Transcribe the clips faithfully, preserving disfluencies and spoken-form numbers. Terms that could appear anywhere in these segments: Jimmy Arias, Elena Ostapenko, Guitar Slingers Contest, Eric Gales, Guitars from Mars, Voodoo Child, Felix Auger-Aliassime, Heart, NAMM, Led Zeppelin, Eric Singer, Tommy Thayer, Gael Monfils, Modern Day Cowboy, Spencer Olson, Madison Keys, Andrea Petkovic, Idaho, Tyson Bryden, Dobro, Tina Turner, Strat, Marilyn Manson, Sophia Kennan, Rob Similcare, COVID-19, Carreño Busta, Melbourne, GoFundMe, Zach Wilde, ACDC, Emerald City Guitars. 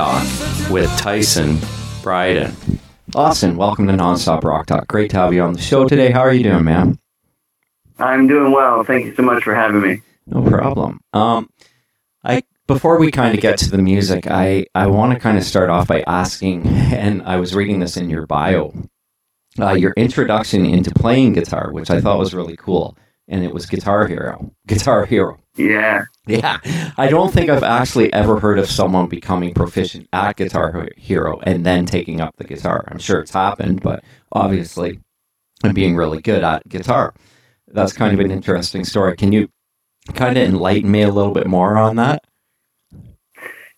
Talk with Tyson Bryden. Austin, welcome to Nonstop Rock Talk. Great to have you on the show today. How are you doing, man? I'm doing well. Thank you so much for having me. No problem. Um, I before we kind of get to the music, I, I want to kind of start off by asking, and I was reading this in your bio, uh, your introduction into playing guitar, which I thought was really cool, and it was Guitar Hero. Guitar Hero. Yeah. Yeah. I don't think I've actually ever heard of someone becoming proficient at Guitar Hero and then taking up the guitar. I'm sure it's happened, but obviously I'm being really good at guitar. That's kind of an interesting story. Can you kind of enlighten me a little bit more on that?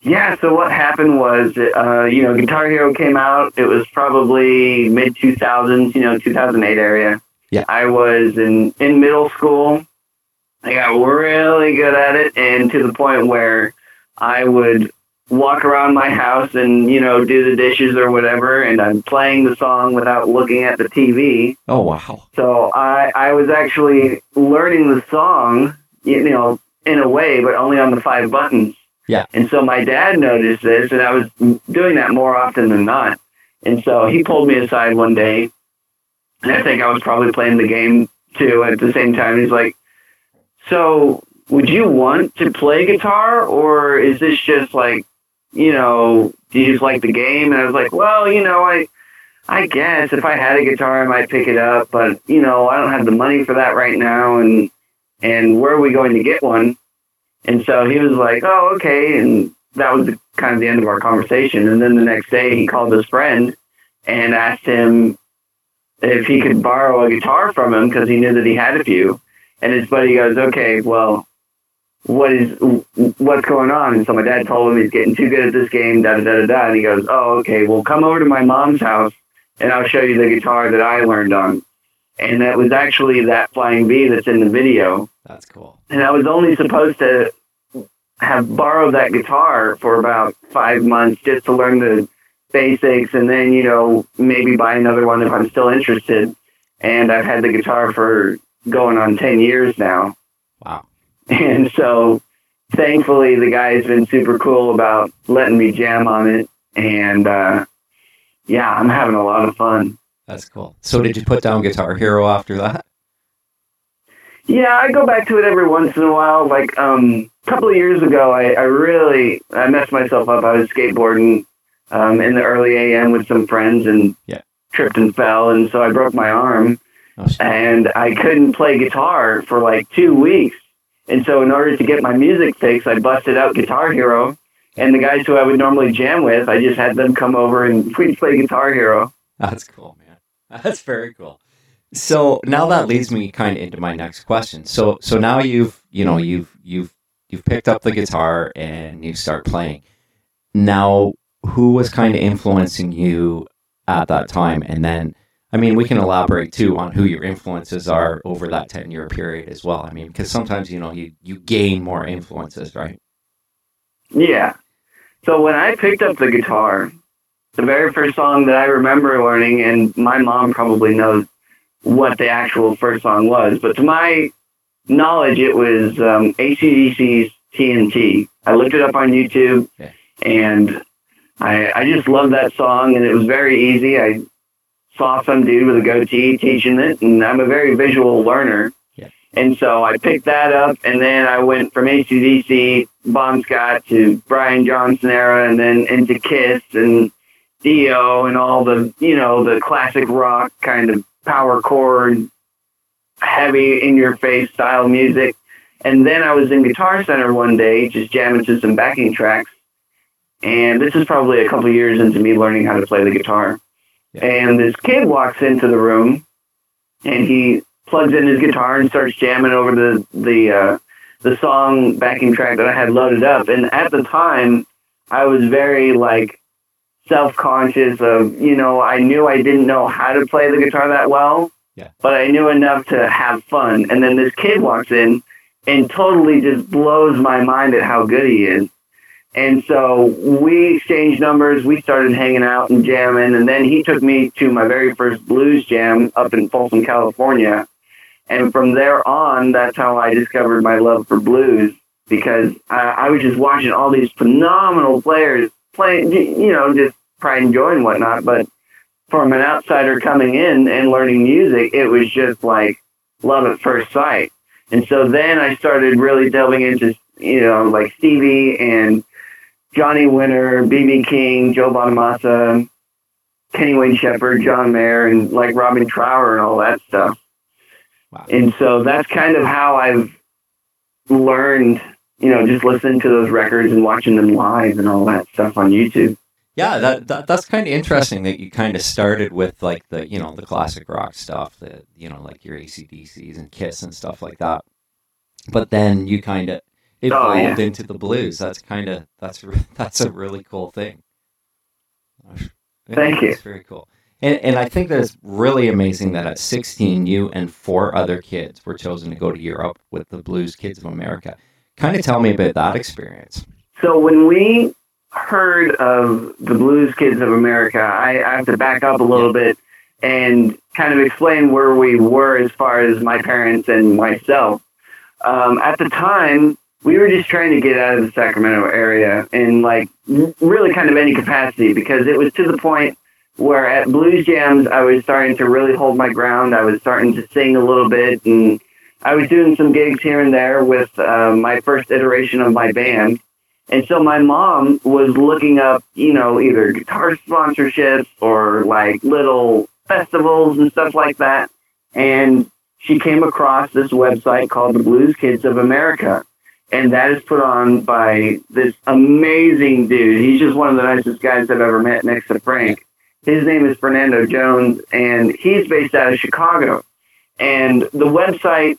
Yeah, so what happened was, uh, you know, Guitar Hero came out. It was probably mid two thousands, you know, two thousand eight area. Yeah. I was in, in middle school. I got really good at it, and to the point where I would walk around my house and, you know, do the dishes or whatever, and I'm playing the song without looking at the T V. Oh, wow. So I, I was actually learning the song, you know, in a way, but only on the five buttons. Yeah. And so my dad noticed this, and I was doing that more often than not. And so he pulled me aside one day, and I think I was probably playing the game, too, at the same time. He's like, "So would you want to play guitar, or is this just like, you know, do you just like the game?" And I was like, well, you know, I I guess if I had a guitar, I might pick it up. But, you know, I don't have the money for that right now. And and where are we going to get one? And so he was like, oh, okay. And that was the, kind of the end of our conversation. And then the next day he called his friend and asked him if he could borrow a guitar from him because he knew that he had a few. And his buddy goes, okay, well, what is what's going on? And so my dad told him he's getting too good at this game, da-da-da-da-da. And he goes, oh, okay, well, come over to my mom's house, and I'll show you the guitar that I learned on. And that was actually that Flying V that's in the video. That's cool. And I was only supposed to have borrowed that guitar for about five months just to learn the basics and then, you know, maybe buy another one if I'm still interested. And I've had the guitar for going on ten years now. Wow. And so thankfully the guy's been super cool about letting me jam on it. And uh, yeah, I'm having a lot of fun. That's cool. So did you put down Guitar Hero after that? Yeah, I go back to it every once in a while. Like um, a couple of years ago, I, I really, I messed myself up. I was skateboarding um, in the early A M with some friends and yeah. tripped and fell. And so I broke my arm. Oh, and I couldn't play guitar for like two weeks. And so in order to get my music fixed, I busted out Guitar Hero. And the guys who I would normally jam with, I just had them come over and we'd play Guitar Hero. That's cool, man. That's very cool. So now that leads me kind of into my next question. So so now you've, you know, you've you've you've picked up the guitar and you start playing. Now, who was kind of influencing you at that time? And then I mean, we can elaborate, too, on who your influences are over that ten-year period as well. I mean, because sometimes, you know, you, you gain more influences, right? Yeah. So when I picked up the guitar, the very first song that I remember learning, and my mom probably knows what the actual first song was, but to my knowledge, it was um, A C D C's T N T. I looked it up on YouTube, okay. and I, I just loved that song, and it was very easy. I saw some dude with a goatee teaching it, and I'm a very visual learner. Yeah. And so I picked that up, and then I went from A C D C, Bon Scott, to Brian Johnson era, and then into Kiss and Dio and all the, you know, the classic rock kind of power chord, heavy, in-your-face style music. And then I was in Guitar Center one day just jamming to some backing tracks, and this is probably a couple years into me learning how to play the guitar. Yeah. And this kid walks into the room, and he plugs in his guitar and starts jamming over the the uh, the song backing track that I had loaded up. And at the time, I was very like self-conscious of, you know, I knew I didn't know how to play the guitar that well, yeah. but I knew enough to have fun. And then this kid walks in and totally just blows my mind at how good he is. And so we exchanged numbers, we started hanging out and jamming, and then he took me to my very first blues jam up in Folsom, California. And from there on, that's how I discovered my love for blues, because I, I was just watching all these phenomenal players playing, you know, just try and enjoying whatnot. But from an outsider coming in and learning music, it was just like love at first sight. And so then I started really delving into, you know, like Stevie and Johnny Winter, B B. King, Joe Bonamassa, Kenny Wayne Shepherd, John Mayer, and like Robin Trower and all that stuff. Wow. And so that's kind of how I've learned, you know, just listening to those records and watching them live and all that stuff on YouTube. Yeah, that, that that's kind of interesting that you kind of started with like the, you know, the classic rock stuff, the, you know, like your A C D Cs and Kiss and stuff like that. But then you kind of evolved oh, yeah. into the blues. That's kind of, that's, that's a really cool thing. Thank you. It's very cool. And, and I think that's really amazing that at sixteen, you and four other kids were chosen to go to Europe with the Blues Kids of America. Kind of tell me about that experience. So when we heard of the Blues Kids of America, I, I have to back up a little bit and kind of explain where we were as far as my parents and myself. Um, at the time, we were just trying to get out of the Sacramento area in like really kind of any capacity, because it was to the point where at blues jams, I was starting to really hold my ground. I was starting to sing a little bit, and I was doing some gigs here and there with uh, my first iteration of my band. And so my mom was looking up, you know, either guitar sponsorships or like little festivals and stuff like that. And she came across this website called the Blues Kids of America. And that is put on by this amazing dude. He's just one of the nicest guys I've ever met next to Frank. His name is Fernando Jones, and he's based out of Chicago. And the website,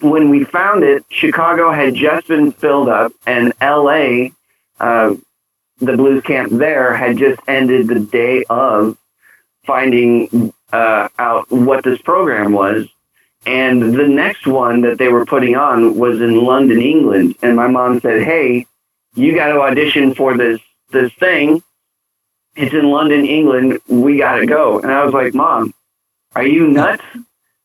when we found it, Chicago had just been filled up, and L A, uh, the blues camp there, had just ended the day of finding uh, out what this program was. And the next one that they were putting on was in London, England. And my mom said, hey, you got to audition for this this thing. It's in London, England. We got to go. And I was like, Mom, are you nuts?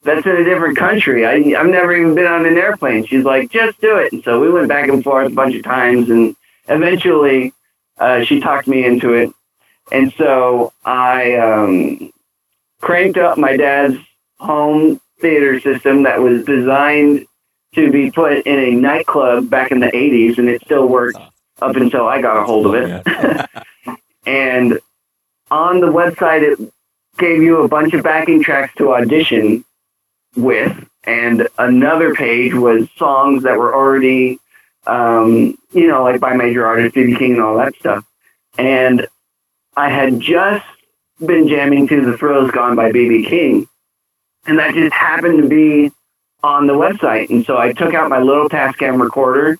That's in a different country. I, I've never even been on an airplane. She's like, just do it. And so we went back and forth a bunch of times. And eventually uh, she talked me into it. And so I um, cranked up my dad's home theater system that was designed to be put in a nightclub back in the eighties. And it still worked up until I got a hold of it. And on the website, it gave you a bunch of backing tracks to audition with. And another page was songs that were already, um, you know, like by major artists, B B. King and all that stuff. And I had just been jamming to The Thrill's Gone by B B. King. And that just happened to be on the website. And so I took out my little Tascam recorder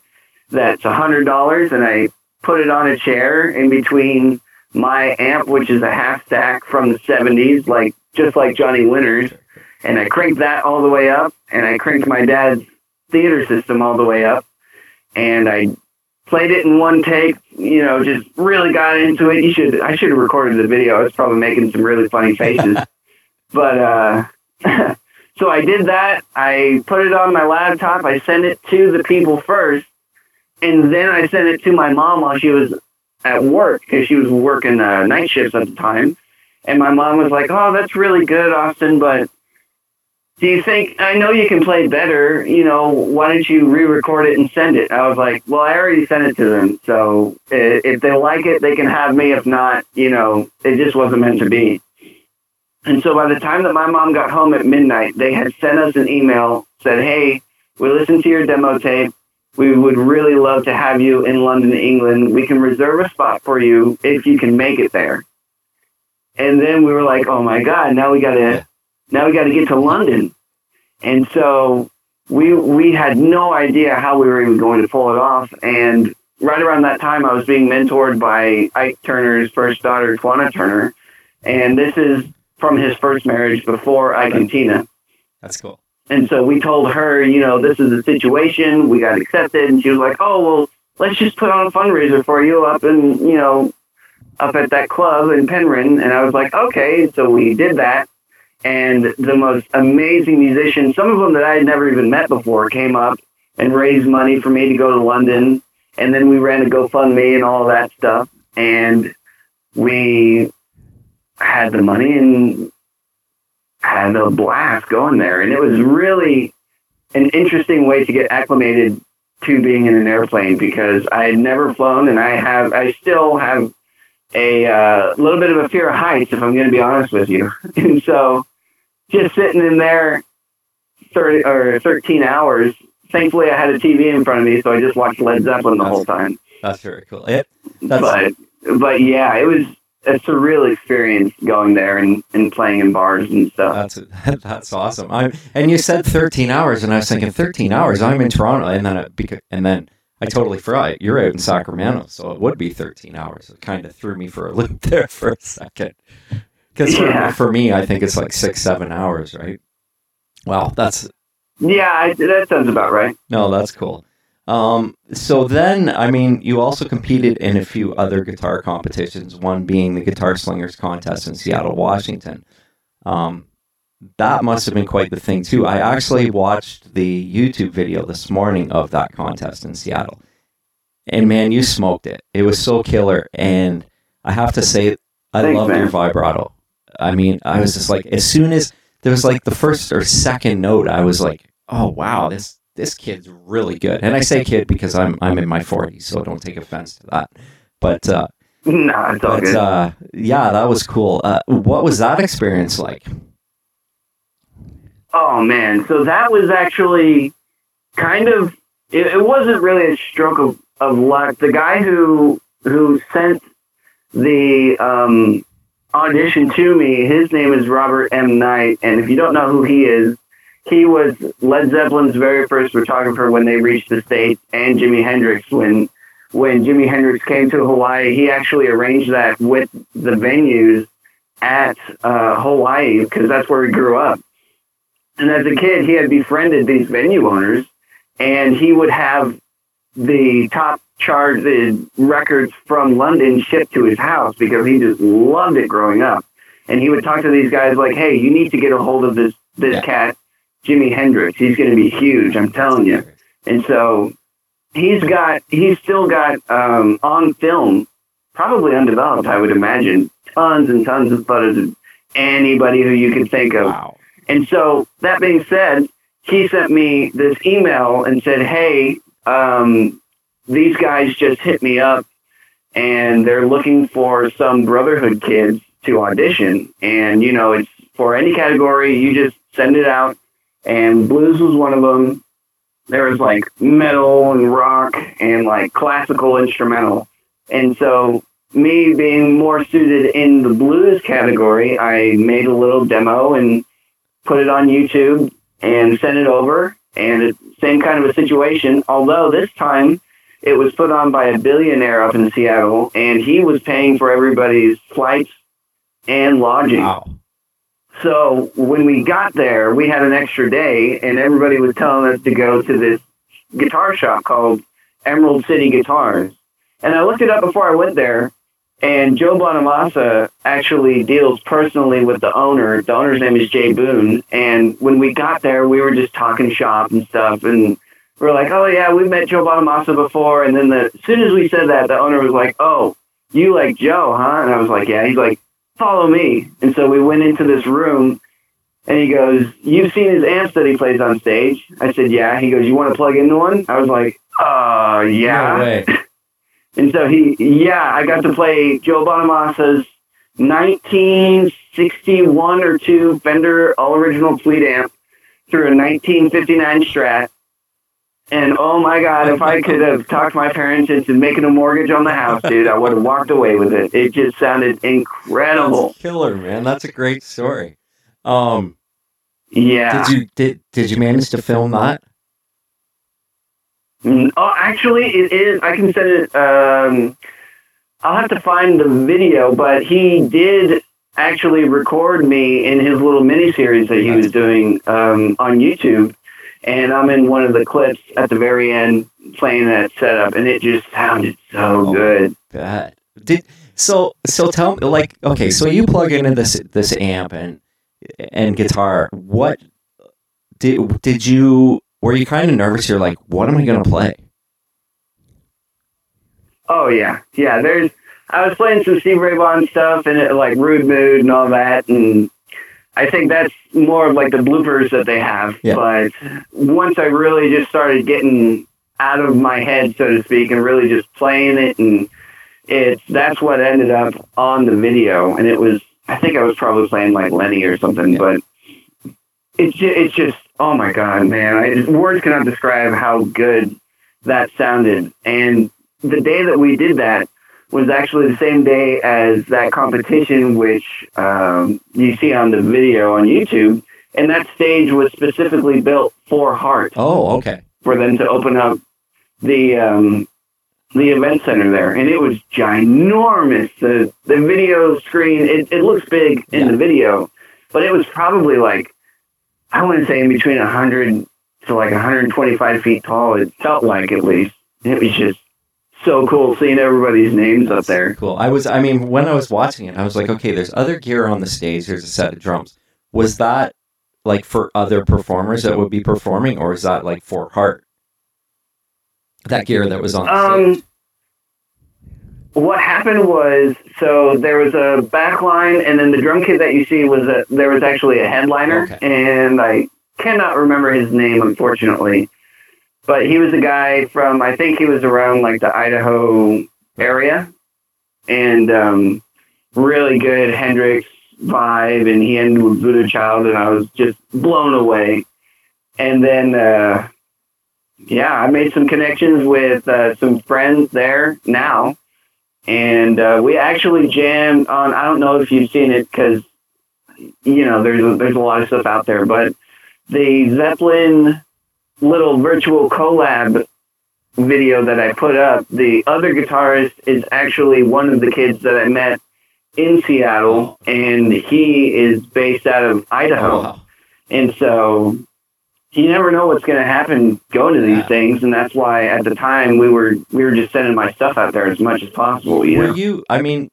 that's one hundred dollars, and I put it on a chair in between my amp, which is a half stack from the seventies, like just like Johnny Winter's, and I cranked that all the way up, and I cranked my dad's theater system all the way up, and I played it in one take. You know, just really got into it. You should, I should have recorded the video. I was probably making some really funny faces, but uh, so I did that. I put it on my laptop. I sent it to the people first, and then I sent it to my mom while she was at work, because she was working uh, night shifts at the time. And my mom was like, oh, that's really good, Austin, but do you think, I know you can play better, you know, why don't you re-record it and send it? I was like, well, I already sent it to them, so if they like it, they can have me. If not, you know, it just wasn't meant to be. And so by the time that my mom got home at midnight, they had sent us an email, said, hey, we listened to your demo tape. We would really love to have you in London, England. We can reserve a spot for you if you can make it there. And then we were like, oh my God, now we gotta, now we gotta get to London. And so we, we had no idea how we were even going to pull it off. And right around that time, I was being mentored by Ike Turner's first daughter, Twana Turner. And this is from his first marriage before Ike and Tina. That's cool. And so we told her, you know, this is the situation. We got accepted. And she was like, oh, well, let's just put on a fundraiser for you up in, you know, up at that club in Penryn. And I was like, okay. So we did that. And the most amazing musicians, some of them that I had never even met before, came up and raised money for me to go to London. And then we ran a GoFundMe and all that stuff. And we had the money and had a blast going there. And it was really an interesting way to get acclimated to being in an airplane, because I had never flown, and I have, I still have a uh, little bit of a fear of heights, if I'm going to be honest with you. And so just sitting in there thirty or thirteen hours, thankfully I had a T V in front of me, so I just watched Led Zeppelin the that's, whole time. That's very cool. Yep. That's... But, but yeah, it was a surreal experience going there and, and playing in bars and stuff. That's that's awesome. I and you said thirteen hours, and I was thinking thirteen hours. I'm in Toronto, and then I, and then I totally forgot you're out in Sacramento, so it would be thirteen hours. It kind of threw me for a loop there for a second, because for, yeah. for me, I think it's like six, seven hours, right? Wow, that's yeah, I, that sounds about right. No, that's cool. Um, so then, I mean, you also competed in a few other guitar competitions, one being the Guitar Slingers contest in Seattle, Washington. Um, that must have been quite the thing, too. I actually watched the YouTube video this morning of that contest in Seattle. And, man, you smoked it. It was so killer. And I have to say, I Thanks, loved man. your vibrato. I mean, I was just like, as soon as there was, like, the first or second note, I was like, oh, wow, this... this kid's really good. And I say kid because I'm I'm in my forties, so don't take offense to that. But, uh, no, it's all but good. Uh, yeah, that was cool. Uh, what was that experience like? Oh, man. So that was actually kind of... It, it wasn't really a stroke of, of luck. The guy who who sent the um, audition to me, his name is Robert M. Knight, and if you don't know who he is, he was Led Zeppelin's very first photographer when they reached the States, and Jimi Hendrix. When when Jimi Hendrix came to Hawaii, he actually arranged that with the venues at uh, Hawaii, because that's where he grew up. And as a kid, he had befriended these venue owners, and he would have the top charted records from London shipped to his house because he just loved it growing up. And he would talk to these guys like, hey, you need to get a hold of this, this yeah. cat, Jimi Hendrix. He's going to be huge, I'm telling you. And so he's got, he's still got um, on film, probably undeveloped, I would imagine, tons and tons of photos of anybody who you could think of. Wow. And so that being said, he sent me this email and said, hey, um, these guys just hit me up and they're looking for some Brotherhood kids to audition. And, you know, it's for any category, you just send it out. And blues was one of them. There was, like, metal and rock and, like, classical instrumental. And so me being more suited in the blues category, I made a little demo and put it on YouTube and sent it over. And it, same kind of a situation, although this time it was put on by a billionaire up in Seattle, and he was paying for everybody's flights and lodging. Wow. So when we got there, we had an extra day, and everybody was telling us to go to this guitar shop called Emerald City Guitars. And I looked it up before I went there, and Joe Bonamassa actually deals personally with the owner. The owner's name is Jay Boone. And when we got there, we were just talking shop and stuff, and we were like, oh, yeah, we've met Joe Bonamassa before. And then the, as soon as we said that, the owner was like, oh, you like Joe, huh? And I was like, yeah. He's like, follow me. And so we went into this room, and he goes, you've seen his amps that he plays on stage? I said, yeah. He goes, you want to plug into one? I was like, uh, yeah. No way. And so he, yeah, I got to play Joe Bonamassa's nineteen sixty-one or two Fender all-original fleet amp through a nineteen fifty-nine Strat. And, oh, my God, if I could have talked my parents into making a mortgage on the house, dude, I would have walked away with it. It just sounded incredible. That's killer, man. That's a great story. Um, yeah. Did you did did you manage to film that? Oh, actually, it is. I can send it. Um, I'll have to find the video, but he did actually record me in his little miniseries that he was doing um, on YouTube. And I'm in one of the clips at the very end playing that setup, and it just sounded so oh, good. That did so. So tell me, like, okay, so you plug into this this amp and and guitar. What did did you? Were you kind of nervous? You're like, what am I gonna play? Oh yeah, yeah. There's I was playing some Stevie Ray Vaughan stuff and it, like Rude Mood and all that, and I think that's more of like the bloopers that they have. Yeah. But once I really just started getting out of my head, so to speak, and really just playing it, and it's that's what ended up on the video. And it was, I think I was probably playing like Lenny or something, yeah. but it's just, it's just, oh my God, man, I just, words cannot describe how good that sounded. And the day that we did that was actually the same day as that competition, which um, you see on the video on YouTube. And that stage was specifically built for Heart. Oh, okay. For them to open up the um, the event center there. And it was ginormous. The the video screen, it, it looks big in yeah. the video, but it was probably like, I want to say in between one hundred to like one hundred twenty-five feet tall. It felt like, at least. It was just so cool seeing everybody's names That's up there. Cool. I was, I mean, when I was watching it, I was like, okay, there's other gear on the stage. There's a set of drums. Was that like for other performers that would be performing, or is that like for Heart? That gear that was on the stage. Um, what happened was, so there was a back line, and then the drum kit that you see was a, there was actually a headliner, okay. and I cannot remember his name, unfortunately. But he was a guy from, I think he was around like the Idaho area, and um, really good Hendrix vibe, and he ended with Voodoo Child, and I was just blown away. And then, uh, yeah, I made some connections with uh, some friends there now, and uh, we actually jammed on, I don't know if you've seen it, because, you know, there's a, there's a lot of stuff out there, but the Zeppelin little virtual collab video that I put up, the other guitarist is actually one of the kids that I met in Seattle, and he is based out of Idaho. Oh, wow. And so you never know what's going to happen going to these yeah. things, and that's why at the time we were we were just sending my stuff out there as much as possible. You were know? you? I mean,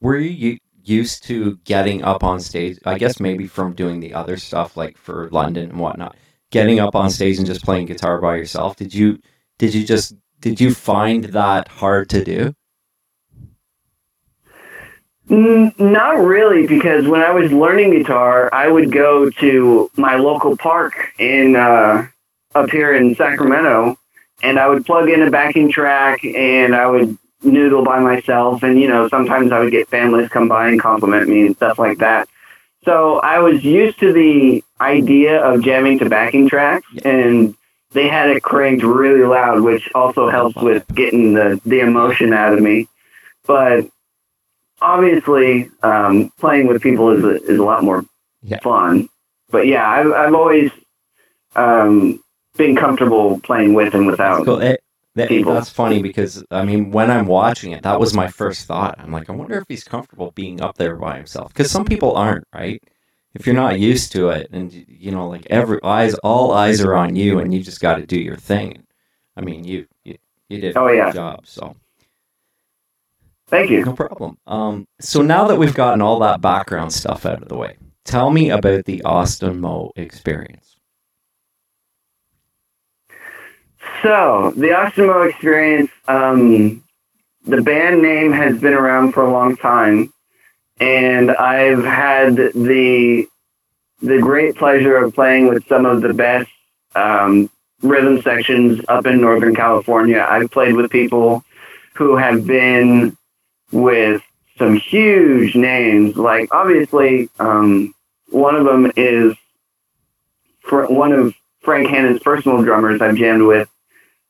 were you used to getting up on stage? I guess maybe from doing the other stuff like for London and whatnot. Getting up on stage and just playing guitar by yourself, did you did you just did you find that hard to do? Mm, not really, because when I was learning guitar, I would go to my local park in uh, up here in Sacramento, and I would plug in a backing track and I would noodle by myself, and you know sometimes I would get families come by and compliment me and stuff like that. So I was used to the idea of jamming to backing tracks, and they had it cranked really loud, which also helps with getting the, the emotion out of me. But obviously, um, playing with people is a, is a lot more yeah. fun. But yeah, I've, I've always um, been comfortable playing with and without cool. it, that, people. That's funny because, I mean, when I'm watching it, that was my first thought. I'm like, I wonder if he's comfortable being up there by himself. Because some people aren't, right? If you're not used to it, and you know, like every eyes, all eyes are on you, and you just got to do your thing. I mean, you you, you did a oh, good yeah. job. So, thank you. No problem. Um, so now that we've gotten all that background stuff out of the way, tell me about the Austin Moe experience. So the Austin Moe experience, um, the band name has been around for a long time. And I've had the the great pleasure of playing with some of the best um, rhythm sections up in Northern California. I've played with people who have been with some huge names. Like, obviously, um, one of them is fr- one of Frank Hannon's personal drummers I've jammed with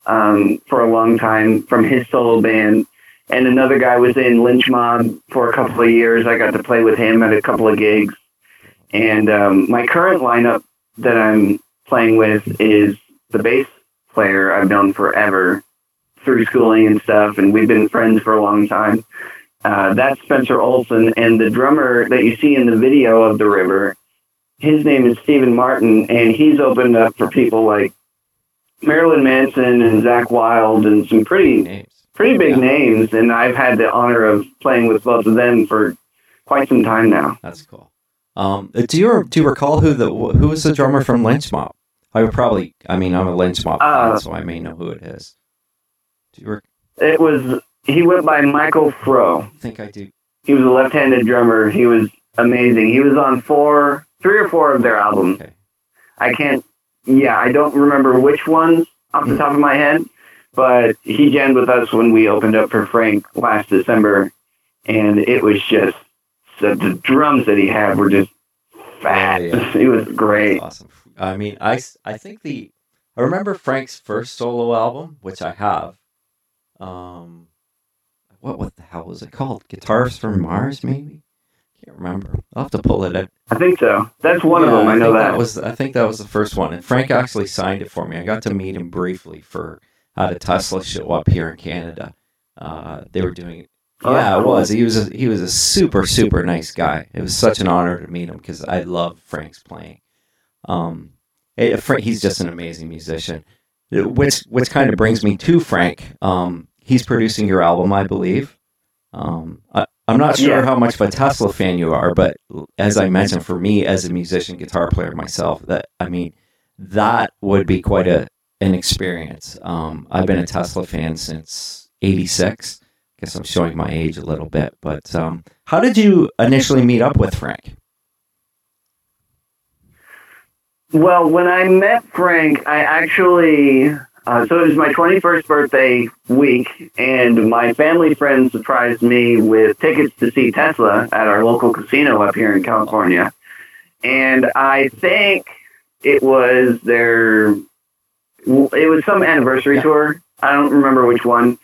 um, for a long time from his solo band. And another guy was in Lynch Mob for a couple of years. I got to play with him at a couple of gigs. And um, my current lineup that I'm playing with is the bass player I've known forever through schooling and stuff. And we've been friends for a long time. Uh, that's Spencer Olson. And the drummer that you see in the video of The River, his name is Stephen Martin. And he's opened up for people like Marilyn Manson and Zach Wilde and some pretty names. Pretty big yeah. names, and I've had the honor of playing with both of them for quite some time now. That's cool. Um, do you do you recall who the who was the drummer from Lynch Mob? I would probably, I mean, I'm a Lynch Mob uh, fan, so I may know who it is. Do you rec- it was He went by Michael Froh. I think I do. He was a left-handed drummer. He was amazing. He was on four, three or four of their albums. Okay. I can't, yeah, I don't remember which ones off the top of my head, but he jammed with us when we opened up for Frank last December, and it was just, the, the drums that he had were just fat. Yeah, yeah. It was great. That's awesome. I mean, I, I think the, I remember Frank's first solo album, which I have. Um, what what the hell was it called? Guitars from Mars, maybe? I can't remember. I'll have to pull it up. I think so. That's one yeah, of them. I, I know that. that was, I think that was the first one. And Frank actually signed it for me. I got to meet him briefly for at a Tesla show up here in Canada. Uh, they were doing it. Yeah, it was. He was a, he was a super, super nice guy. It was such an honor to meet him because I love Frank's playing. Um, it, Frank, he's just an amazing musician. Which which kind of brings me to Frank. Um, he's producing your album, I believe. Um, I, I'm not sure yeah. how much of a Tesla fan you are, but as I mentioned, for me as a musician, guitar player myself, that I mean, that would be quite a an experience. Um, I've been a Tesla fan since eighty-six. I guess I'm showing my age a little bit, but um, how did you initially meet up with Frank? Well, when I met Frank, I actually, uh, so it was my twenty-first birthday week, and my family friend surprised me with tickets to see Tesla at our local casino up here in California. And I think it was their, it was some anniversary yeah. tour. I don't remember which one.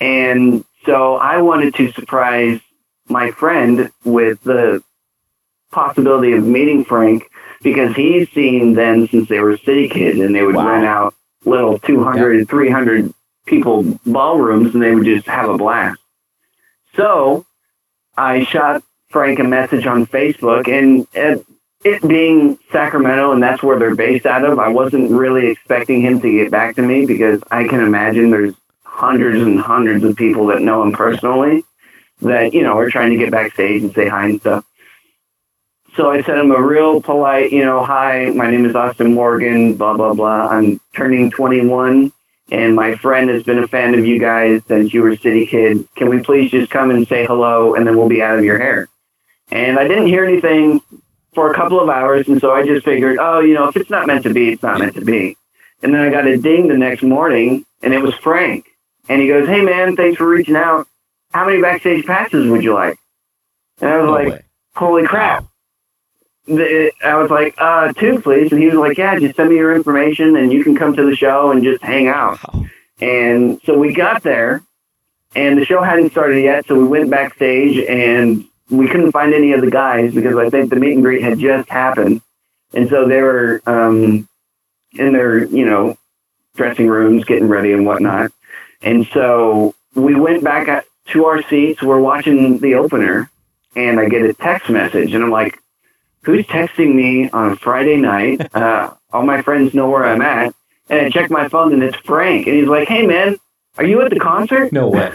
And so I wanted to surprise my friend with the possibility of meeting Frank, because he's seen them since they were city kids, and they would wow. rent out little two hundred, yeah. three hundred people ballrooms, and they would just have a blast. So I shot Frank a message on Facebook, and it being Sacramento, and that's where they're based out of, I wasn't really expecting him to get back to me, because I can imagine there's hundreds and hundreds of people that know him personally that, you know, are trying to get backstage and say hi and stuff. So I sent him a real polite, you know, hi, my name is Austin Morgan, blah, blah, blah. I'm turning twenty-one, and my friend has been a fan of you guys since you were city kids. Can we please just come and say hello, and then we'll be out of your hair? And I didn't hear anything for a couple of hours, and so I just figured, oh, you know, if it's not meant to be, it's not meant to be. And then I got a ding the next morning, and it was Frank. And he goes, hey, man, thanks for reaching out. How many backstage passes would you like? And I was no like, way. Holy crap. Wow. I was like, uh, two, please. And he was like, yeah, just send me your information and you can come to the show and just hang out. Wow. And so we got there, and the show hadn't started yet, so we went backstage, and we couldn't find any of the guys because I think the meet and greet had just happened. And so they were um, in their, you know, dressing rooms getting ready and whatnot. And so we went back to our seats. We're watching the opener, and I get a text message, and I'm like, who's texting me on a Friday night? Uh, all my friends know where I'm at. And I check my phone, and it's Frank. And he's like, hey, man, are you at the concert? No way.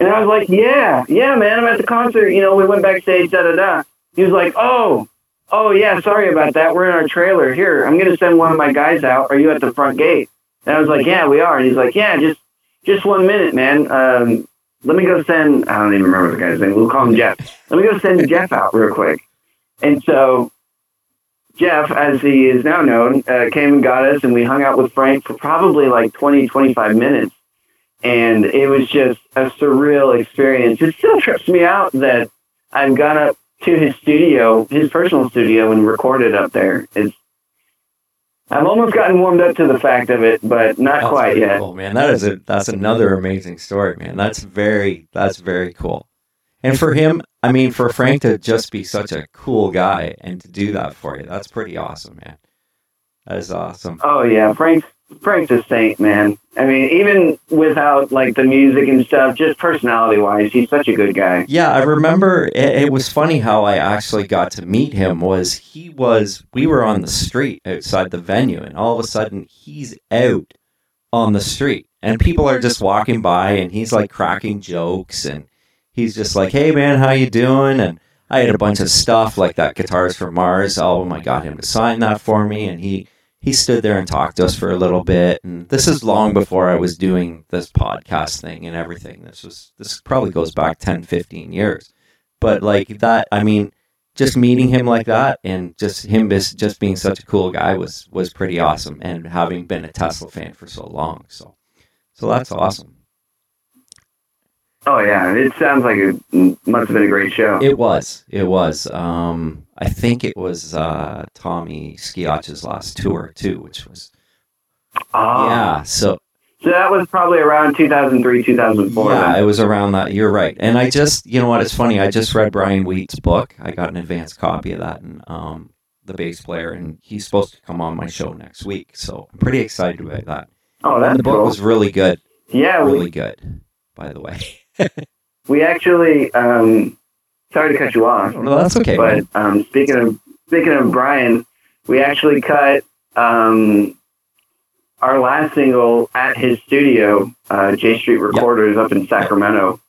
And I was like, yeah, yeah, man, I'm at the concert. You know, we went backstage, da-da-da. He was like, oh, oh, yeah, sorry about that. We're in our trailer. Here, I'm going to send one of my guys out. Are you at the front gate? And I was like, yeah, we are. And he's like, yeah, just just one minute, man. Um, let me go send, I don't even remember the guy's name. We'll call him Jeff. Let me go send Jeff out real quick. And so Jeff, as he is now known, uh, came and got us, and we hung out with Frank for probably like twenty, twenty-five minutes. And it was just a surreal experience. It still trips me out that I've gone up to his studio, his personal studio, and recorded up there. It's, I've almost gotten warmed up to the fact of it, but not that's quite yet. Cool, man. That is a, that's another amazing story, man. That's very, that's very cool. And for him, I mean, for Frank to just be such a cool guy and to do that for you, that's pretty awesome, man. That is awesome. Oh, yeah. Frank's, Frank's a saint, man. I mean, even without, like, the music and stuff, just personality-wise, he's such a good guy. Yeah, I remember it, it was funny how I actually got to meet him was he was, we were on the street outside the venue, and all of a sudden he's out on the street, and people are just walking by, and he's, like, cracking jokes, and he's just like, hey, man, how you doing? And I had a bunch of stuff like that Guitars from Mars album. I got him to sign that for me. And he, he stood there and talked to us for a little bit. And this is long before I was doing this podcast thing and everything. This was, this probably goes back ten, fifteen years. But like that, I mean, just meeting him like that and just him just being such a cool guy was, was pretty awesome. And having been a Tesla fan for so long. So, so that's awesome. Oh yeah. It sounds like it must have been a great show. It was, it was, um, I think it was uh, Tommy Sciacca's last tour, too, which was... Oh. Yeah, so... So that was probably around two thousand three, two thousand four. Yeah, then. It was around that. You're right. And I just... You know what? It's funny. I just read Brian Wheat's book. I got an advanced copy of that, and um, the bass player, and he's supposed to come on my show next week, so I'm pretty excited about that. Oh, that's cool. And the book cool. was really good. Yeah. Really we, good, by the way. We actually... Um, Sorry to cut you off. No, that's okay. But um, speaking of speaking of Brian, we actually cut um, our last single at his studio, uh, J Street Recorders, yep. up in Sacramento.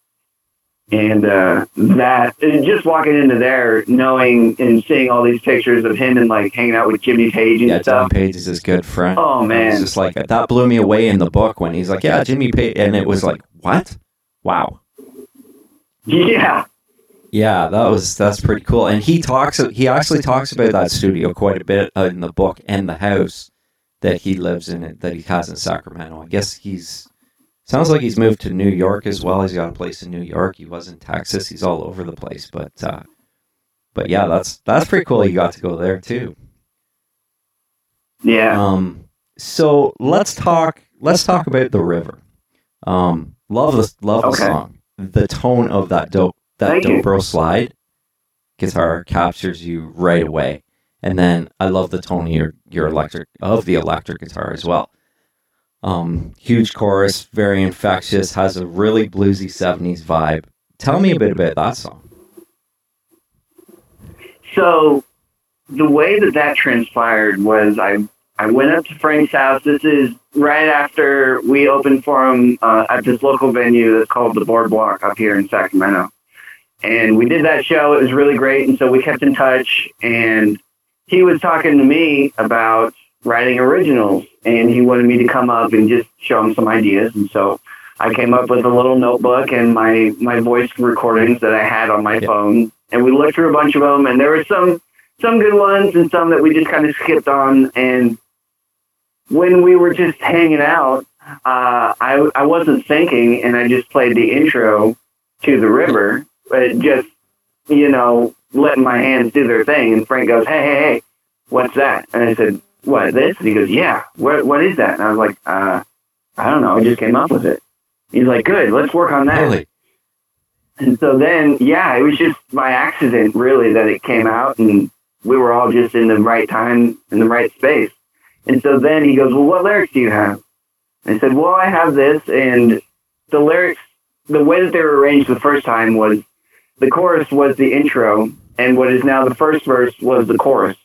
And uh, that and just walking into there, knowing and seeing all these pictures of him and like hanging out with Jimmy Page and yeah, stuff. Yeah, Jimmy Page is his good friend. Oh man, it's just like that blew me away in the book when he's like, "Yeah, Jimmy Page," and it was like, "What? Wow." Yeah. Yeah, that was that's pretty cool. And he talks he actually talks about that studio quite a bit in the book and the house that he lives in that he has in Sacramento. I guess he's sounds like he's moved to New York as well. He's got a place in New York. He was in Texas. He's all over the place, but uh, but yeah, that's that's pretty cool. You got to go there too. Yeah. Um so let's talk let's talk about The River. Um love the love okay. the song. The tone of that dope That Dobro slide guitar captures you right away, and then I love the tone of your, your electric of the electric guitar as well. Um, huge chorus, very infectious, has a really bluesy seventies vibe. Tell me a bit about that song. So the way that that transpired was I I went up to Frank's house. This is right after we opened for him uh, at this local venue that's called the Boardwalk up here in Sacramento. And we did that show. It was really great. And so we kept in touch. And he was talking to me about writing originals. And he wanted me to come up and just show him some ideas. And so I came up with a little notebook and my, my voice recordings that I had on my yeah. phone. And we looked through a bunch of them. And there were some, some good ones and some that we just kind of skipped on. And when we were just hanging out, uh, I, I wasn't thinking. And I just played the intro to The River. But just, you know, letting my hands do their thing. And Frank goes, hey, hey, hey, what's that? And I said, what, this? And he goes, yeah, what, what is that? And I was like, uh, I don't know, I just came up with it. He's like, good, let's work on that. Really? And so then, yeah, it was just by accident, really, that it came out. And we were all just in the right time, in the right space. And so then he goes, well, what lyrics do you have? And I said, well, I have this. And the lyrics, the way that they were arranged the first time was, the chorus was the intro, and what is now the first verse was the chorus.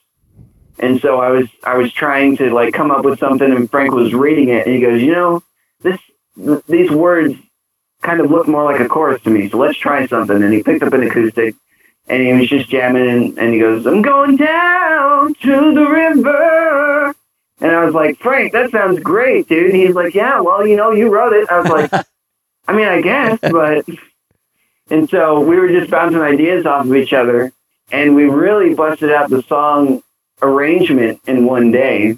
And so I was I was trying to like come up with something, and Frank was reading it, and he goes, you know, this th- these words kind of look more like a chorus to me, so let's try something. And he picked up an acoustic, and he was just jamming, and, and he goes, I'm going down to the river. And I was like, Frank, that sounds great, dude. And he's like, yeah, well, you know, you wrote it. I was like, I mean, I guess, but... And so we were just bouncing ideas off of each other, and we really busted out the song arrangement in one day.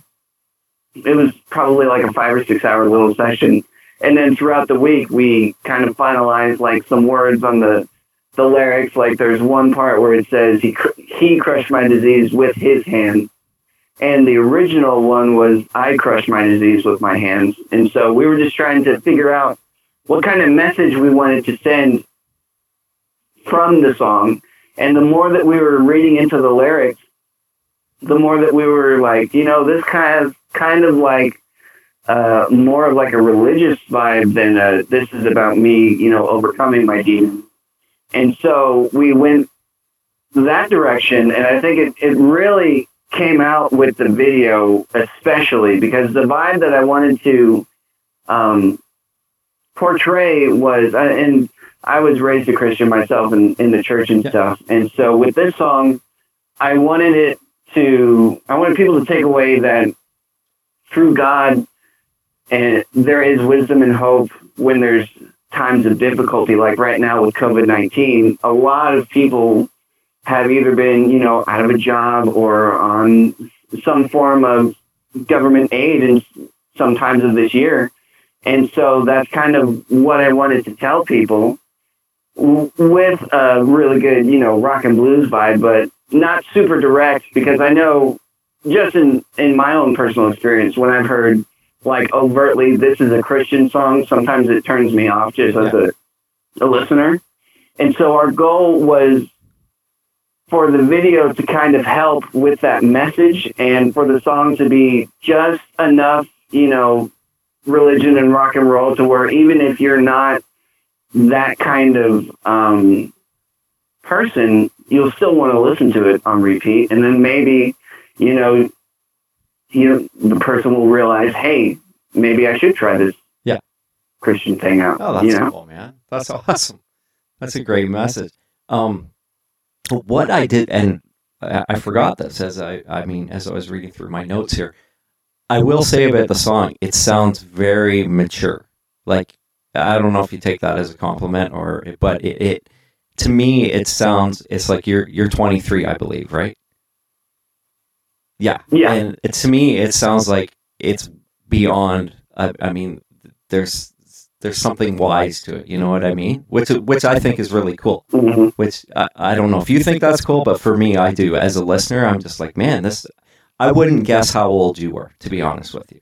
It was probably like a five or six hour little session. And then throughout the week, we kind of finalized like some words on the, the lyrics. Like there's one part where it says he, cr- he crushed my disease with his hand. And the original one was I crushed my disease with my hands. And so we were just trying to figure out what kind of message we wanted to send from the song. And the more that we were reading into the lyrics, the more that we were like, you know, this kind of kind of like uh more of like a religious vibe than a, this is about me, you know, overcoming my demons. And so we went that direction, and I think it, it really came out with the video, especially because the vibe that I wanted to um portray was uh, and I was raised a Christian myself in, in the church and stuff. And so with this song, I wanted it to, I wanted people to take away that through God, and there is wisdom and hope when there's times of difficulty, like right now with COVID nineteen. A lot of people have either been, you know, out of a job or on some form of government aid in some times of this year. And so that's kind of what I wanted to tell people with a really good, you know, rock and blues vibe, but not super direct, because I know just in, in my own personal experience, when I've heard like overtly, this is a Christian song, sometimes it turns me off just as a, a listener. And so our goal was for the video to kind of help with that message and for the song to be just enough, you know, religion and rock and roll to where even if you're not that kind of um, person, you'll still want to listen to it on repeat. And then maybe, you know, you know, the person will realize, hey, maybe I should try this yeah. Christian thing out. Oh, that's you know? Cool, man. That's awesome. That's a great message. Um, what I did, and I, I forgot this as I, I mean, as I was reading through my notes here, I will say about the song, it sounds very mature. Like, I don't know if you take that as a compliment or, but it, it to me, it sounds, it's like you're, you're twenty-three, I believe, right? Yeah. Yeah. And to me, it sounds like it's beyond, I, I mean, there's, there's something wise to it. You know what I mean? Which, which I think is really cool, mm-hmm. which I, I don't know if you think that's cool, but for me, I do as a listener. I'm just like, man, this, I wouldn't guess how old you were, to be honest with you.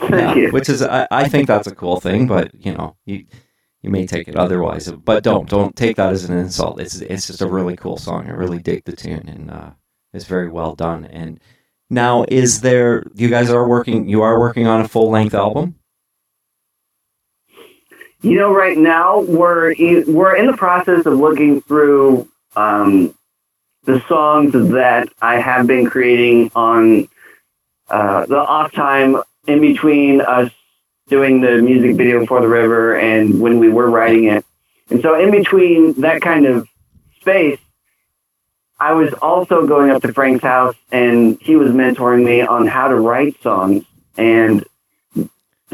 Yeah, you. Which is, I, I think that's a cool thing, but you know, you, you may take it otherwise, but don't, don't take that as an insult. It's, it's just a really cool song. I really dig the tune, and, uh, it's very well done. And now, is there, you guys are working, you are working on a full length album? You know, right now we're, we're in the process of looking through, um, the songs that I have been creating on uh, the off time in between us doing the music video for The River and when we were writing it. And so in between that kind of space, I was also going up to Frank's house, and he was mentoring me on how to write songs. And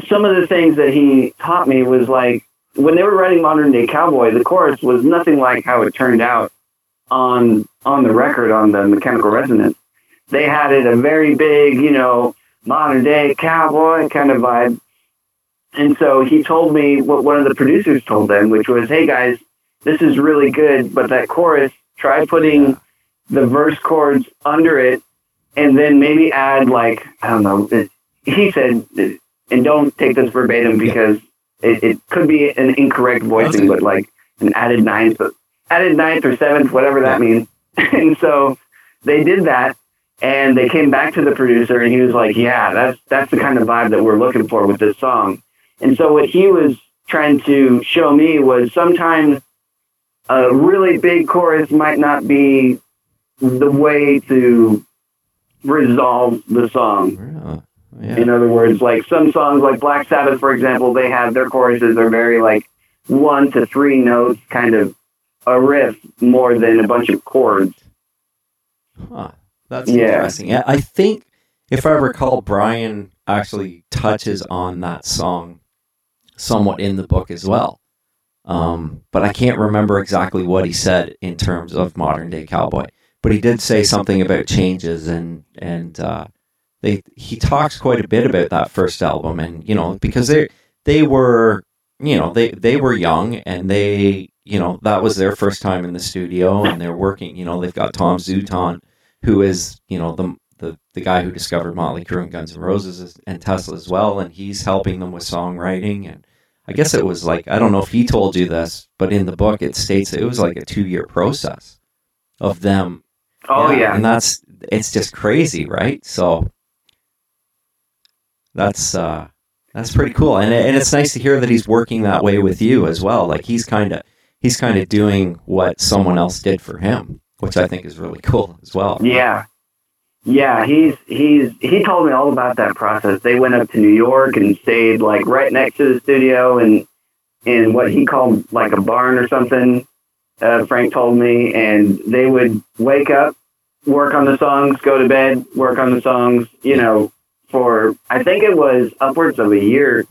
some of the things that he taught me was like, when they were writing Modern Day Cowboy, the chorus was nothing like how it turned out on on the record, on the Mechanical Resonance. They had it a very big, you know, modern day cowboy kind of vibe. And so he told me what one of the producers told them, which was, hey guys, this is really good, but that chorus, try putting the verse chords under it, and then maybe add, like, I don't know, he said, and don't take this verbatim because it, it could be an incorrect voicing, but like an added ninth, added ninth or seventh, whatever that means. And so they did that, and they came back to the producer, and he was like, yeah, that's that's the kind of vibe that we're looking for with this song. And so what he was trying to show me was sometimes a really big chorus might not be the way to resolve the song. Yeah. Yeah. In other words, like some songs like Black Sabbath, for example, they have their choruses are very like one to three notes, kind of a riff more than a bunch of chords. Huh. That's yeah. interesting. Yeah, I think if I recall, Brian actually touches on that song somewhat in the book as well. Um, but I can't remember exactly what he said in terms of Modern Day Cowboy. But he did say something about changes, and and uh, they he talks quite a bit about that first album, and you know, because they they were you know they they were young, and they you know that was their first time in the studio, and they're working. You know, they've got Tom Zouton, who is, you know, the the the guy who discovered Motley Crue and Guns N' Roses and Tesla as well, and he's helping them with songwriting. And I guess it was like, I don't know if he told you this, but in the book it states it was like a two-year process of them. Oh, yeah. yeah. And that's, it's just crazy, right? So that's uh, that's pretty cool. And and it's nice to hear that he's working that way with you as well. Like he's kind of he's kind of doing what someone else did for him, which I think is really cool as well. Yeah. Yeah, he's he's he told me all about that process. They went up to New York and stayed like right next to the studio, and in what he called like a barn or something. Uh, Frank told me, and they would wake up, work on the songs, go to bed, work on the songs. You know, for, I think it was upwards of a year,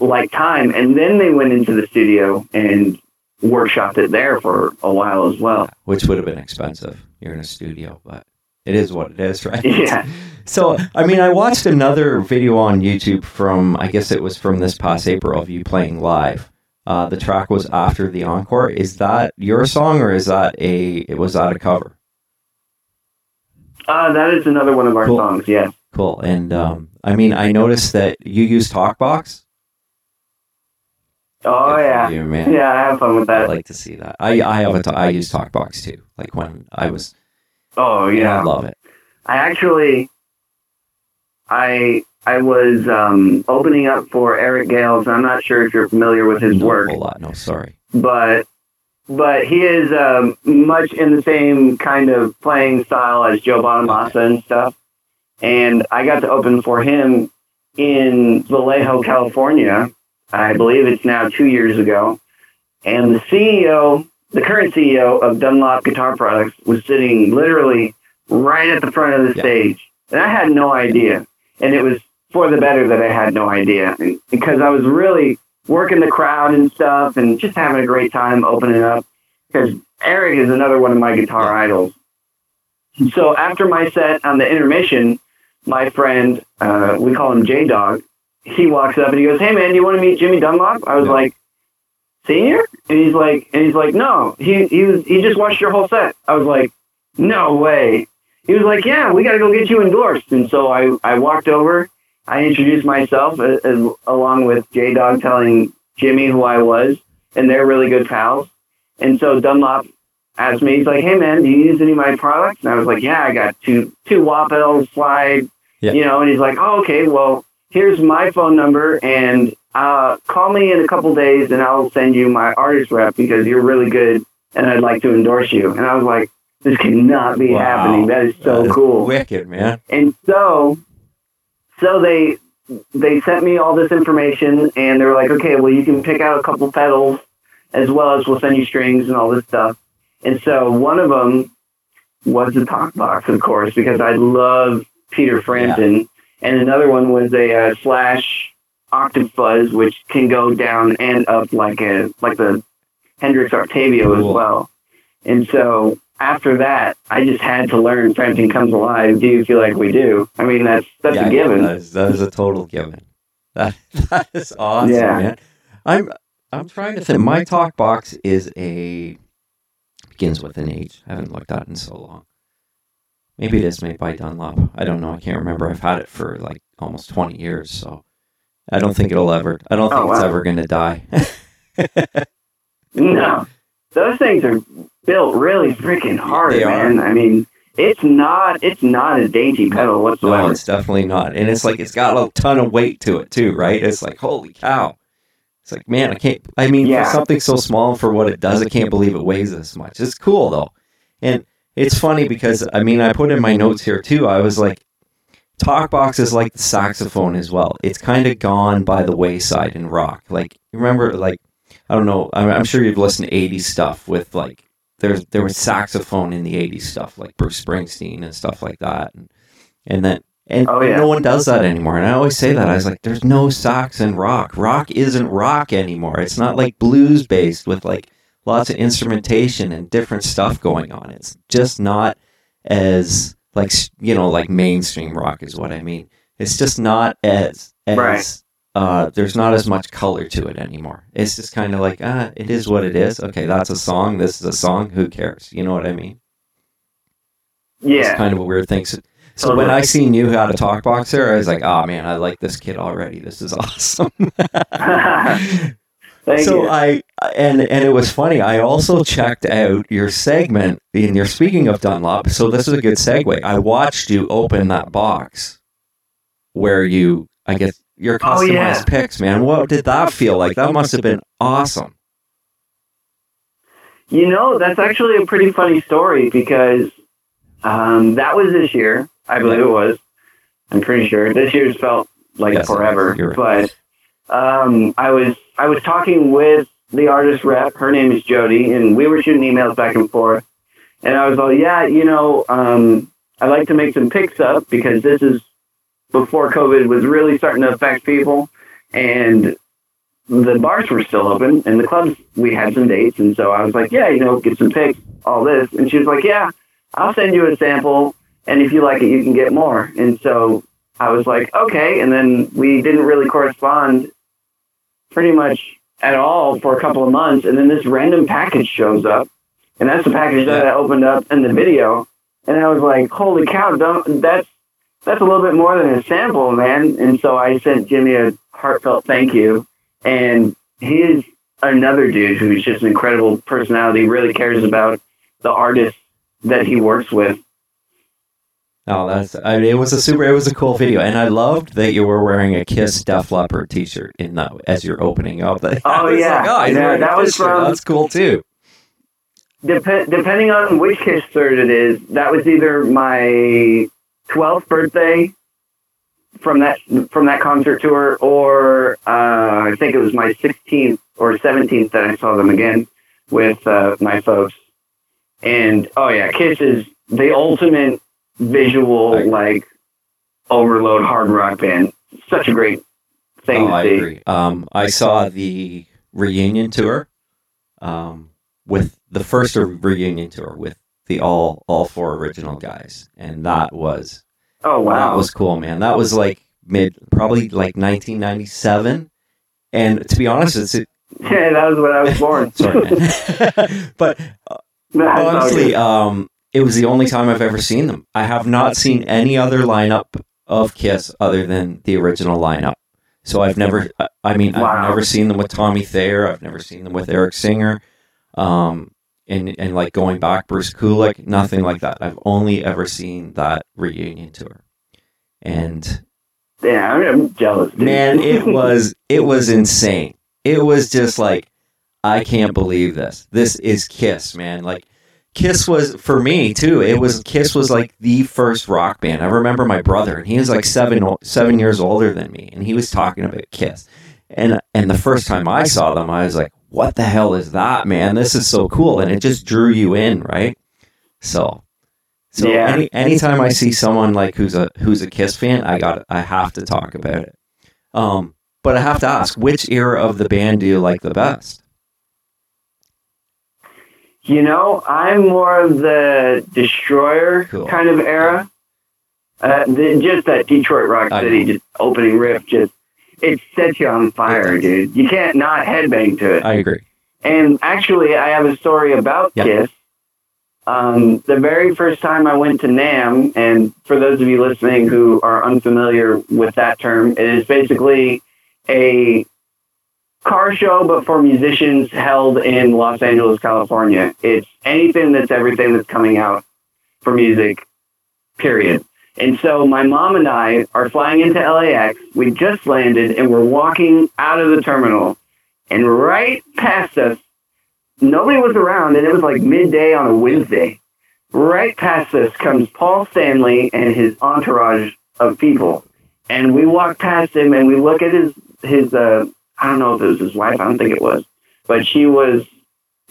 like, time. And then they went into the studio and workshopped it there for a while as well. Which would have been expensive. You're in a studio, but it is what it is, right? Yeah. So, I mean, I watched another video on YouTube from, I guess it was from this past April, of you playing live. Uh, the track was After the Encore. Is that your song, or is that a, it was that a cover? Uh, that is another one of our cool. songs, yeah. Cool. And, um, I mean, I noticed that you use TalkBox. Oh, good yeah. You, man. Yeah, I have fun with that. I like to see that. I, I have a t- I use TalkBox, too. Like, when I was... Oh, yeah. I love it. I actually... I... I was um, opening up for Eric Gales. I'm not sure if you're familiar with his no, work. A lot. No, sorry. But but he is um, much in the same kind of playing style as Joe Bonamassa okay. and stuff. And I got to open for him in Vallejo, California. I believe it's now two years ago. And the C E O, the current C E O of Dunlop Guitar Products, was sitting literally right at the front of the yeah. stage. And I had no idea. And it was for the better that I had no idea, because I was really working the crowd and stuff and just having a great time opening up, because Eric is another one of my guitar idols. So after my set on the intermission, my friend, uh, we call him J-Dog, he walks up and he goes, "Hey man, do you want to meet Jimmy Dunlop?" I was no. like, "Senior?" And he's like, and he's like, "No, he he was he just watched your whole set." I was like, "No way." He was like, "Yeah, we got to go get you endorsed." And so I, I walked over. I introduced myself as, as, along with J-Dog telling Jimmy who I was, and they're really good pals. And so Dunlop asked me, he's like, "Hey, man, do you use any of my products?" And I was like, "Yeah, I got two two Wapel slide, yeah. you know." And he's like, "Oh, okay, well, here's my phone number, and uh, call me in a couple days, and I'll send you my artist rep because you're really good, and I'd like to endorse you." And I was like, this cannot be wow. happening. That is so that is cool. Wicked, man. And so, so they they sent me all this information, and they were like, "Okay, well, you can pick out a couple pedals, as well as we'll send you strings and all this stuff." And so one of them was the TalkBox, of course, because I love Peter Frampton. Yeah. And another one was a uh, Slash octave fuzz, which can go down and up like a like the Hendrix Octavio cool. as well. And so after that, I just had to learn Frampton Comes Alive. Do you feel like we do? I mean, that's that's yeah, a given. That is, that is a total given. That, that is awesome, yeah. man. I'm I'm trying to think. My TalkBox is a begins with an H. I haven't looked at it in so long. Maybe it is made by Dunlop. I don't know. I can't remember. I've had it for like almost twenty years, so I don't think it'll ever. I don't think oh, wow. it's ever going to die. No, those things are built really freaking hard, they man. Are. I mean, it's not it's not a dainty pedal whatsoever. No, it's definitely not. And it's like, it's got a ton of weight to it too, right? It's like, holy cow. It's like, man, I can't, I mean, yeah. for something so small for what it does, I can't believe it weighs this much. It's cool though. And it's funny because, I mean, I put in my notes here too, I was like, TalkBox is like the saxophone as well. It's kind of gone by the wayside in rock. Like, remember, like, I don't know, I'm, I'm sure you've listened to eighties stuff with like, There, there was saxophone in the eighties stuff, like Bruce Springsteen and stuff like that. And, and then, and oh, yeah. no one does that anymore. And I always say that. I was like, there's no sax in rock. Rock isn't rock anymore. It's not like blues based with like lots of instrumentation and different stuff going on. It's just not as like, you know, like mainstream rock is what I mean. It's just not as, as right. Uh, there's not as much color to it anymore. It's just kind of like, ah, it is what it is. Okay, that's a song. This is a song. Who cares? You know what I mean? Yeah. It's kind of a weird thing. So, so totally. When I seen you had a TalkBox there, I was like, oh man, I like this kid already. This is awesome. Thank so you. I, and, and it was funny. I also checked out your segment in your Speaking of Dunlop. So this is a good segue. I watched you open that box where you, I guess, your customized oh, yeah. picks, man. What did that feel like? That must have been awesome. You know, that's actually a pretty funny story because um, that was this year. I believe it was. I'm pretty sure. This year's felt like yes, forever. Right. But um, I was I was talking with the artist rep. Her name is Jody, and we were shooting emails back and forth. And I was like, yeah, you know, um, I'd like to make some picks up because this is before COVID was really starting to affect people, and the bars were still open, and the clubs, we had some dates, and so I was like, yeah, you know, get some pics, all this. And she was like, yeah, I'll send you a sample, and if you like it, you can get more. And so I was like, okay, and then we didn't really correspond pretty much at all for a couple of months, and then this random package shows up, and that's the package that I opened up in the video, and I was like, holy cow, don't, that's, that's a little bit more than a sample, man. And so I sent Jimmy a heartfelt thank you, and he's another dude who's just an incredible personality, really cares about the artists that he works with. Oh, that's, I mean, it was a super, it was a cool video. And I loved that you were wearing a Kiss Def Leppard t-shirt in the, as you're opening up. The, oh, yeah. Like, oh, he's yeah, that was from, that's cool too. Dep- depending on which Kiss shirt it is, that was either my twelfth birthday from that, from that concert tour, or uh, I think it was my sixteenth or seventeenth that I saw them again with uh, my folks. And, oh yeah, Kiss is the ultimate visual, like, overload hard rock band. Such a great thing oh, to I see. Agree. Um, I saw the reunion tour, um, with the first reunion tour with the all all four original guys, and that was oh wow, that was cool, man. That was like mid, probably like nineteen ninety-seven, and to be honest, it's it, yeah, that was when I was born. Sorry, man. But uh, honestly, um. it was the only time I've ever seen them. I have not seen any other lineup of Kiss other than the original lineup. So I've never, I mean, wow. I've never seen them with Tommy Thayer. I've never seen them with Eric Singer. Um, and, and like going back, Bruce Kulick, nothing like that. I've only ever seen that reunion tour. And yeah, I'm jealous, dude. Man, it was, it was insane. It was just like, I can't believe this. This is Kiss, man. Like, Kiss was, for me too, it was, Kiss was like the first rock band. I remember my brother, and he was like seven seven years older than me, and he was talking about Kiss. And and the first time I saw them, I was like, what the hell is that, man? This is so cool. And it just drew you in, right? So so yeah. any anytime I see someone like who's a who's a Kiss fan, I got I have to talk about it. Um, but I have to ask, which era of the band do you like the best? You know, I'm more of the Destroyer cool. kind of era. Uh, the, just that Detroit Rock I City just opening riff, just it sets you on fire, dude. You can't not headbang to it. I agree. And actually, I have a story about yep. Kiss. Um, the very first time I went to NAMM, and for those of you listening who are unfamiliar with that term, it is basically a car show, but for musicians, held in Los Angeles, California. It's anything that's everything that's coming out for music, period. And so my mom and I are flying into L A X. We just landed, and we're walking out of the terminal. And right past us, nobody was around, and it was like midday on a Wednesday. Right past us comes Paul Stanley and his entourage of people. And we walk past him, and we look at his... his uh, I don't know if it was his wife. I don't think it was. But she was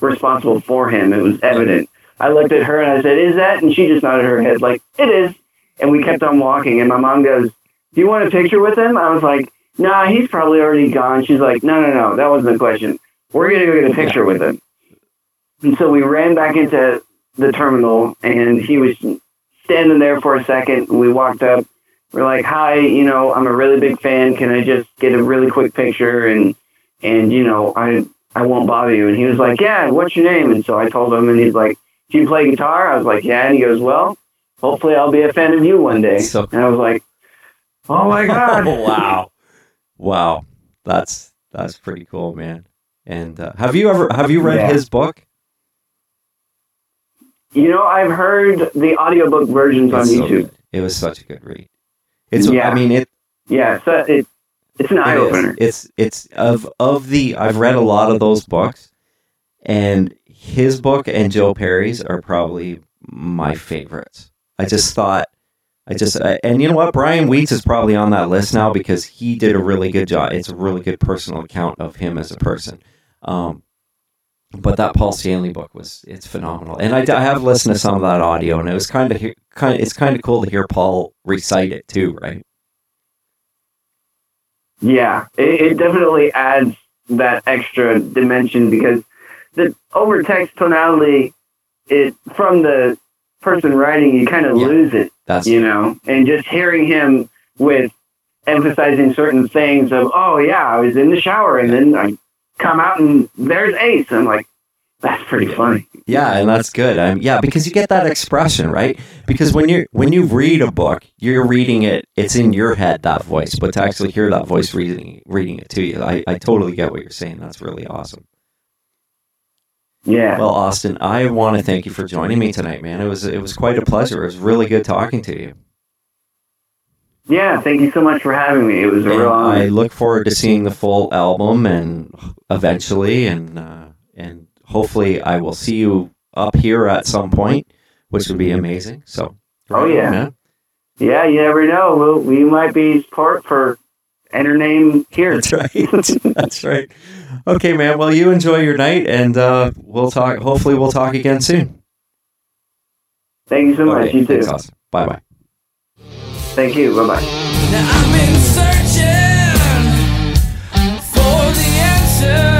responsible for him. It was evident. I looked at her and I said, is that? And she just nodded her head like, it is. And we kept on walking. And my mom goes, do you want a picture with him? I was like, nah, he's probably already gone. She's like, no, no, no. That wasn't the question. We're going to go get a picture with him. And so we ran back into the terminal, and he was standing there for a second. And we walked up. We're like, hi, you know, I'm a really big fan. Can I just get a really quick picture? And, and you know, I I won't bother you. And he was like, yeah, what's your name? And so I told him, and he's like, do you play guitar? I was like, yeah. And he goes, well, hopefully I'll be a fan of you one day. So, and I was like, oh, my God. Wow. Wow. That's that's pretty cool, man. And uh, have you ever have you read yeah. his book? You know, I've heard the audiobook versions it's on so YouTube. Good. It was such a good read. It's, yeah. I mean, it, yeah, so it, it's an eye opener. It it's, it's of, of the, I've read a lot of those books, and his book and Joe Perry's are probably my favorites. I just thought, I just, I, and you know what? Brian Weitz is probably on that list now because he did a really good job. It's a really good personal account of him as a person. Um, but that Paul Stanley book was, it's phenomenal. And I, I have listened to some of that audio, and it was kind of, kind of, it's kind of cool to hear Paul recite it too, right? Yeah, it, it definitely adds that extra dimension because the overtext tonality, it from the person writing, you kind of yeah, lose it, that's you know, and just hearing him with emphasizing certain things of, oh yeah, I was in the shower and then I come out and there's Ace. I'm like, that's pretty funny. Yeah, and that's good. I'm, yeah, because you get that expression, right? Because when you when you read a book, you're reading it. It's in your head, that voice, but to actually hear that voice reading reading it to you, I, I totally get what you're saying. That's really awesome. Yeah. Well, Austin, I want to thank you for joining me tonight, man. It was it was quite a pleasure. It was really good talking to you. Yeah, thank you so much for having me. It was a and real honor. I look forward to seeing the full album and eventually, and uh, and hopefully I will see you up here at some point, which would be amazing. So, right oh yeah, on, man. Yeah, you never know. We'll, we might be part for enter name here. That's right. That's right. Okay, man. Well, you enjoy your night, and uh, we'll talk. Hopefully, we'll talk again soon. Thank you so okay, much. You too. Awesome. Bye bye. Thank you. Bye bye. Now I've been searching for the answer.